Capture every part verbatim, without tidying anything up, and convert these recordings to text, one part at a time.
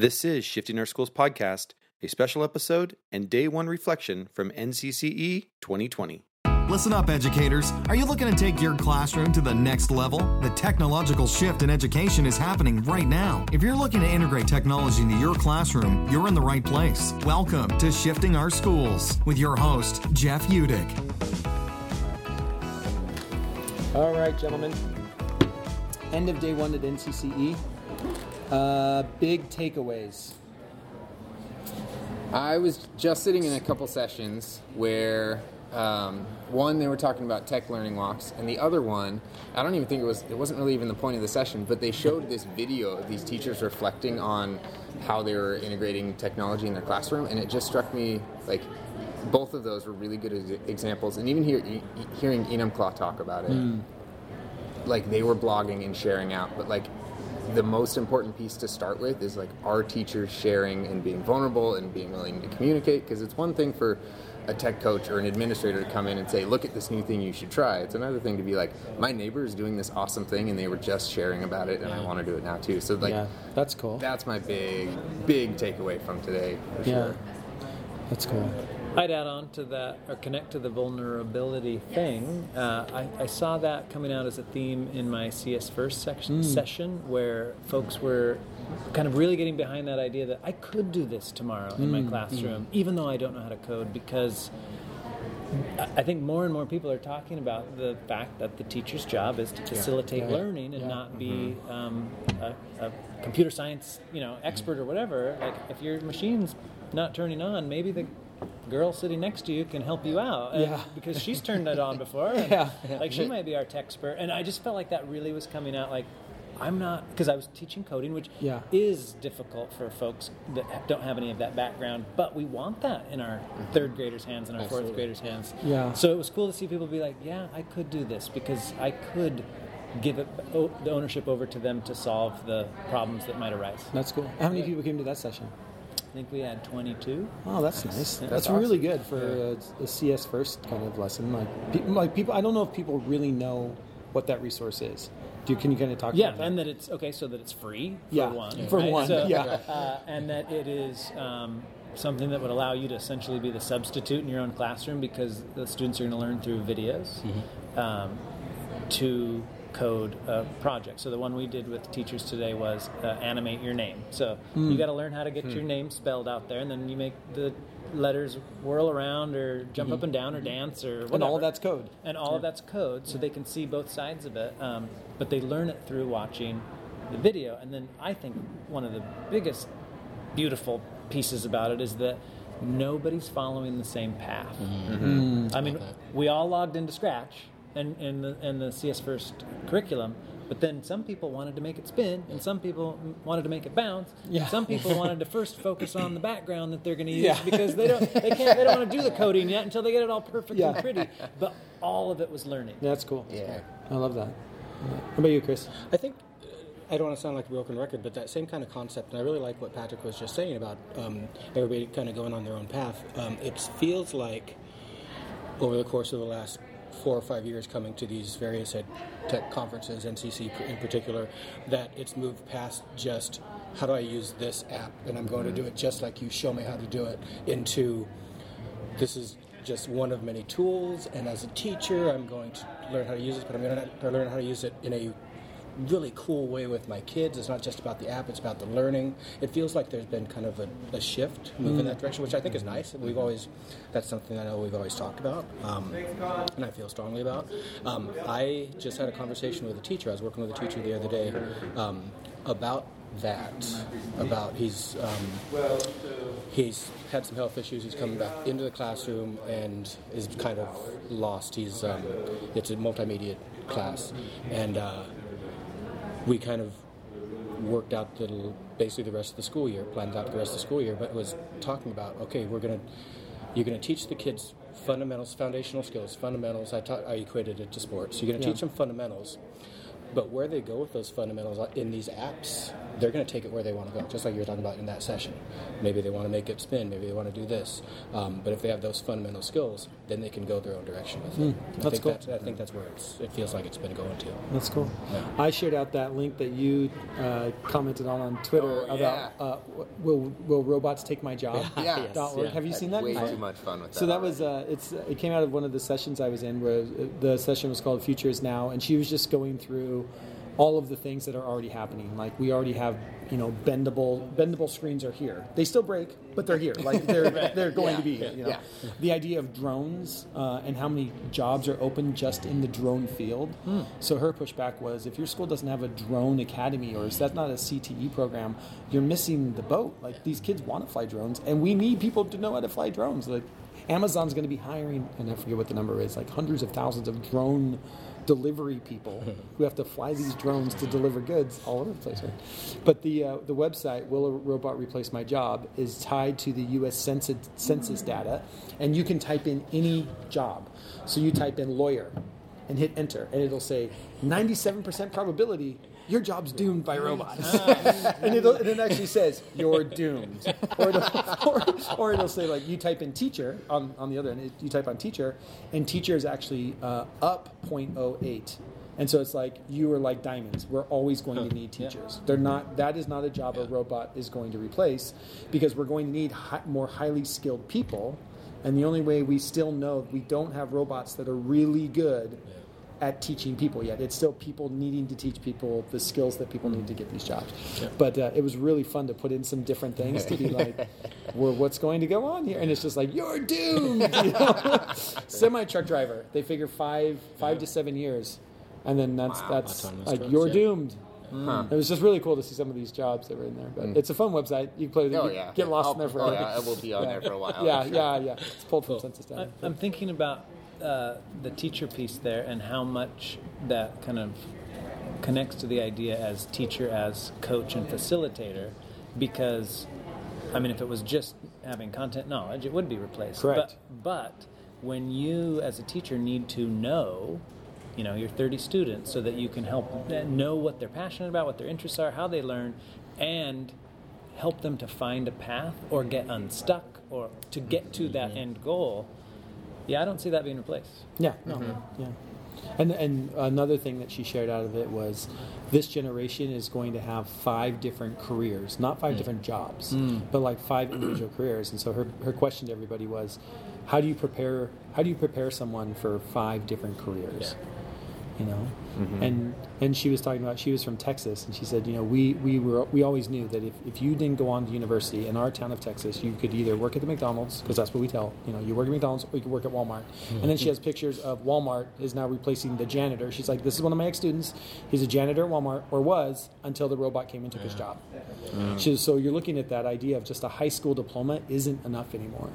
This is Shifting Our Schools podcast, a special episode and day one reflection from N C C E twenty twenty. Listen up, educators. Are you looking to take your classroom to the next level? The technological shift in education is happening right now. If you're looking to integrate technology into your classroom, you're in the right place. Welcome to Shifting Our Schools with your host, Jeff Udick. All right, gentlemen. End of day one at N C C E. Uh, big takeaways. I was just sitting in a couple sessions where... Um, one, they were talking about tech learning walks, and the other one, I don't even think it was, it wasn't really even the point of the session, but they showed this video of these teachers reflecting on how they were integrating technology in their classroom, and it just struck me, like, both of those were really good examples, and even hear, e- hearing Enumclaw talk about it, mm. like, they were blogging and sharing out, but, like, the most important piece to start with is, like, our teachers sharing and being vulnerable and being willing to communicate, because it's one thing for a tech coach or an administrator to come in and say, look at this new thing you should try. It's another thing to be like, my neighbor is doing this awesome thing and they were just sharing about it and yeah. I want to do it now too. So like, yeah, that's cool. That's my big, big takeaway from today. For yeah, sure. That's cool. I'd add on to that or connect to the vulnerability thing. Yes. Uh, I, I saw that coming out as a theme in my C S First section, mm. session where folks were kind of really getting behind that idea that I could do this tomorrow mm. in my classroom, mm. even though I don't know how to code, because I think more and more people are talking about the fact that the teacher's job is to facilitate yeah. Yeah. learning and yeah. not be mm-hmm. um, a, a computer science, you know, expert or whatever. Like if your machine's not turning on, maybe the girl sitting next to you can help you out yeah. because she's turned it on before. yeah. yeah, like she might be our tech expert. And I just felt like that really was coming out. Like I'm not, because I was teaching coding, which yeah. is difficult for folks that don't have any of that background. But we want that in our third graders' hands and our Absolutely. fourth graders' hands. Yeah. So it was cool to see people be like, "Yeah, I could do this because I could." give it o- the ownership over to them to solve the problems that might arise." That's cool. How many yeah. people came to that session? I think we had twenty-two. Oh, that's nice. That's, that's awesome. Really good for yeah. a, a C S First kind of lesson. Like, pe- like people, I don't know if people really know what that resource is. Do you, can you kind of talk? Yeah, about that? And that it's okay, so that it's free for yeah. one. Yeah. For right? one, so, yeah, uh, and that it is um, something that would allow you to essentially be the substitute in your own classroom because the students are going to learn through videos mm-hmm. um, to code uh, project. So the one we did with teachers today was uh, animate your name. So mm. you got to learn how to get mm. your name spelled out there, and then you make the letters whirl around or jump mm-hmm. up and down or dance or whatever. And all of that's code. And all yeah. of that's code, so yeah. they can see both sides of it. Um, but they learn it through watching the video. And then I think one of the biggest beautiful pieces about it is that nobody's following the same path. Mm-hmm. Mm-hmm. I mean, we all logged into Scratch and and the, and the C S First curriculum, but then some people wanted to make it spin, and some people wanted to make it bounce, yeah. and some people wanted to first focus on the background that they're going to use yeah. because they don't they can't they don't want to do the coding yet until they get it all perfect yeah. and pretty. But all of it was learning. Yeah, that's cool. Yeah, I love that. How about you, Chris? I think I don't want to sound like a broken record, but that same kind of concept, and I really like what Patrick was just saying about um, everybody kind of going on their own path. Um, it feels like over the course of the last four or five years coming to these various ed tech conferences, N C C in particular, that it's moved past just how do I use this app and I'm going to do it just like you show me how to do it into this is just one of many tools, and as a teacher I'm going to learn how to use it, but I'm going to learn how to use it in a really cool way with my kids. It's not just about the app, it's about the learning. It feels like there's been kind of a, a shift move mm. in that direction, which I think is nice. We've always, that's something I know we've always talked about, um, and I feel strongly about. Um, I just had a conversation with a teacher. I was working with a teacher the other day um, about that, about he's um, he's had some health issues. He's coming back into the classroom and is kind of lost. He's um, it's a multimedia class, and uh, we kind of worked out the, basically the rest of the school year, planned out the rest of the school year, but it was talking about, okay, we're going to, you're going to teach the kids fundamentals, foundational skills, fundamentals. I, taught, I equated it to sports. You're going to yeah. teach them fundamentals, But where they go with those fundamentals in these apps, they're going to take it where they want to go, just like you were talking about in that session. Maybe they want to make it spin. Maybe they want to do this. Um, but if they have those fundamental skills, then they can go their own direction with it. Mm, that's I think cool. That's, I think that's where it's, it feels like it's been going to. That's cool. Yeah. I shared out that link that you uh, commented on on Twitter oh, yeah. about uh, will will robots take my job? Yeah. Yes. dot org. Yeah. Have you seen that? Way too much fun with that. So that was uh, it's it came out of one of the sessions I was in, where the session was called Future Is Now, and she was just going through all of the things that are already happening. Like, we already have, you know, bendable bendable screens are here. They still break, but they're here. Like, they're they're going yeah. to be. You know? yeah. The idea of drones uh, and how many jobs are open just in the drone field. Hmm. So her pushback was, if your school doesn't have a drone academy, or is that not a C T E program, you're missing the boat. Like, these kids want to fly drones, and we need people to know how to fly drones. Like, Amazon's going to be hiring, and I forget what the number is, like hundreds of thousands of drone delivery people who have to fly these drones to deliver goods all over the place. Right? But the uh, the website, Will a Robot Replace My Job, is tied to the U S census, census data, and you can type in any job. So you type in lawyer and hit enter, and it'll say ninety-seven percent probability your job's doomed by robots. and, it'll, and it actually says, you're doomed. Or it'll, or, or it'll say, like, you type in teacher, on, on the other end, you type on teacher, and teacher is actually uh, up zero point zero eight. And so it's like, you are like diamonds. We're always going to need teachers. They're not. That is not a job a robot is going to replace, because we're going to need hi- more highly skilled people. And the only way we still know we don't have robots that are really good at teaching people yet. It's still people needing to teach people the skills that people need to get these jobs. Yeah. But uh, it was really fun to put in some different things to be like, well, what's going to go on here? And it's just like, you're doomed. You know? Semi-truck driver. They figure five five yeah. to seven years. And then that's, wow. that's like, trucks, you're yeah. doomed. Huh. It was just really cool to see some of these jobs that were in there. But mm. it's a fun website. You can play with it. Oh, yeah. Get lost I'll, in there for a while. Oh, yeah. I will be on yeah. there for a while. Yeah, sure. yeah, yeah. It's pulled from cool. census data. I, I'm thinking about Uh, the teacher piece there, and how much that kind of connects to the idea as teacher, as coach and facilitator, because, I mean, if it was just having content knowledge, it would be replaced. Correct. But, but when you, as a teacher, need to know, you know, your thirty students so that you can help them know what they're passionate about, what their interests are, how they learn, and help them to find a path or get unstuck or to get to that end goal. Yeah, I don't see that being replaced. Yeah, no, mm-hmm. yeah. And and another thing that she shared out of it was, this generation is going to have five different careers, not five mm. different jobs, mm. but like five individual careers. And so her, her question to everybody was, how do you prepare? How do you prepare someone for five different careers? Yeah. You know, mm-hmm. and and she was talking about, she was from Texas, and she said, you know, we we were we always knew that if, if you didn't go on to university in our town of Texas, you could either work at the McDonald's, because that's what we tell, you know, you work at McDonald's, or you could work at Walmart. Mm-hmm. And then she has pictures of Walmart is now replacing the janitor. She's like, this is one of my ex-students. He's a janitor at Walmart, or was, until the robot came and took yeah. his job. Mm-hmm. She was, so you're looking at that idea of just a high school diploma isn't enough anymore.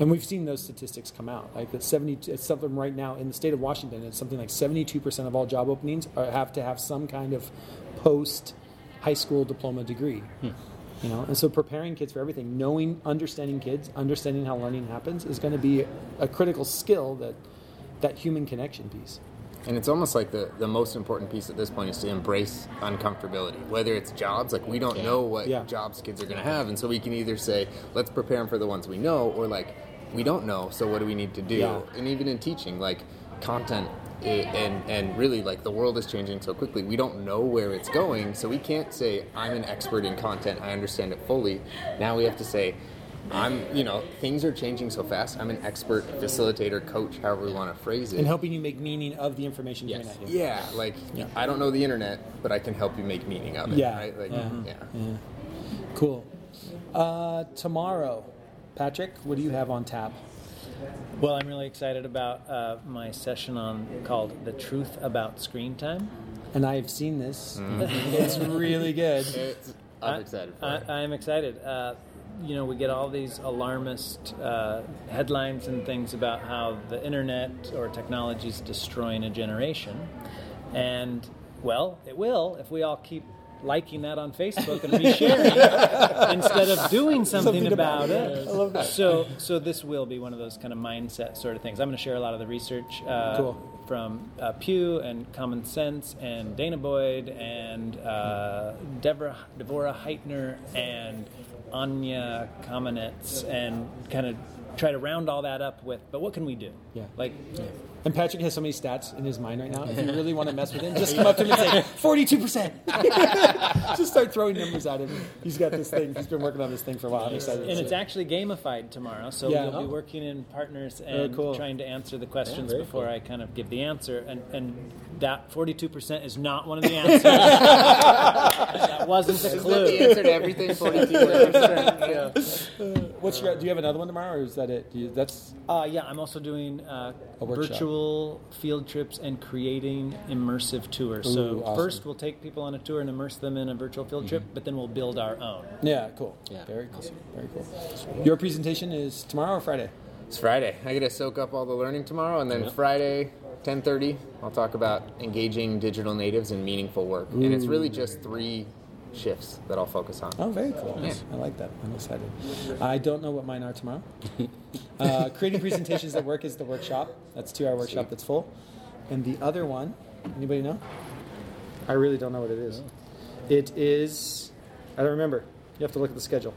And we've seen those statistics come out, like that seventy. It's something right now in the state of Washington. It's something like seventy-two percent of all job openings are, have to have some kind of post-high school diploma degree. Hmm. You know, and so preparing kids for everything, knowing, understanding kids, understanding how learning happens, is going to be a critical skill, that that human connection piece. And it's almost like the, the most important piece at this point is to embrace uncomfortability, whether it's jobs. Like, we don't know what yeah. jobs kids are going to have, and so we can either say, let's prepare them for the ones we know, or, like, we don't know, so what do we need to do? Yeah. And even in teaching, like, content and, and really, like, the world is changing so quickly. We don't know where it's going, so we can't say, I'm an expert in content, I understand it fully. Now we have to say, I'm, you know, things are changing so fast. I'm an expert facilitator, coach, however we want to phrase it. And helping you make meaning of the information yes. coming at you. Yeah, like, yeah. I don't know the internet, but I can help you make meaning of it. Yeah. Right? Like, uh-huh. yeah. yeah. Cool. Uh, tomorrow, Patrick, what do you have on tap? Well, I'm really excited about uh, my session on called The Truth About Screen Time. And I have seen this. Mm. It's really good. It's, I'm I, excited for I, it. I am excited. Uh, You know, we get all these alarmist uh, headlines and things about how the internet or technology is destroying a generation. And, well, it will if we all keep liking that on Facebook and resharing it instead of doing something, something about, about it. it. I love that. So, so this will be one of those kind of mindset sort of things. I'm going to share a lot of the research uh, cool. from uh, Pew and Common Sense and Dana Boyd and uh, Deborah, Deborah Heitner and Anya Kamenetz, and kind of try to round all that up with, but what can we do? Yeah. Like, yeah. And Patrick has so many stats in his mind right now. If you really want to mess with him, just come up to him and say, forty-two percent. Just start throwing numbers at him. He's got this thing. He's been working on this thing for a while. I'm excited. And it's actually gamified tomorrow, so yeah. we'll be working in partners and oh, cool. trying to answer the questions yeah, before cool. I kind of give the answer. And, and that forty-two percent is not one of the answers. That wasn't the clue. Isn't that the answer to everything, forty-two percent? Yeah. What's your, do you have another one tomorrow, or is that it? Do you, that's uh, yeah, I'm also doing uh, virtual field trips and creating immersive tours. Ooh, so awesome. First we'll take people on a tour and immerse them in a virtual field mm-hmm. trip, but then we'll build our own. Yeah, cool. Yeah. Very cool. Awesome. Very cool. Your presentation is tomorrow or Friday? It's Friday. I get to soak up all the learning tomorrow, and then yep. Friday, ten thirty, I'll talk about engaging digital natives in meaningful work. Ooh. And it's really just three shifts that I'll focus on. Oh, very cool. Yeah. I like that. I'm excited. I don't know what mine are tomorrow. Uh, creating presentations that work is the workshop. That's a two-hour workshop that's full. And the other one, anybody know? I really don't know what it is. It is, I don't remember. You have to look at the schedule.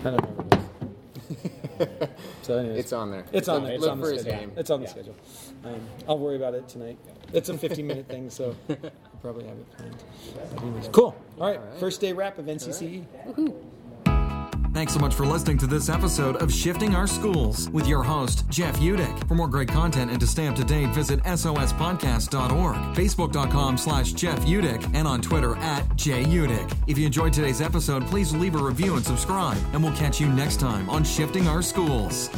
I don't remember what it is. So anyways, it's on there. It's, it's on there. It's look on the for schedule. His name. It's on the yeah. schedule. Um, I'll worry about it tonight. It's a fifteen-minute thing, so I'll probably have it planned. Cool. All right. All right. First day wrap of N C C E. Right. Woohoo. Thanks so much for listening to this episode of Shifting Our Schools with your host, Jeff Udick. For more great content and to stay up to date, visit S O S podcast dot org, facebook.com slash Jeff Udick, and on Twitter at J Udick. If you enjoyed today's episode, please leave a review and subscribe, and we'll catch you next time on Shifting Our Schools.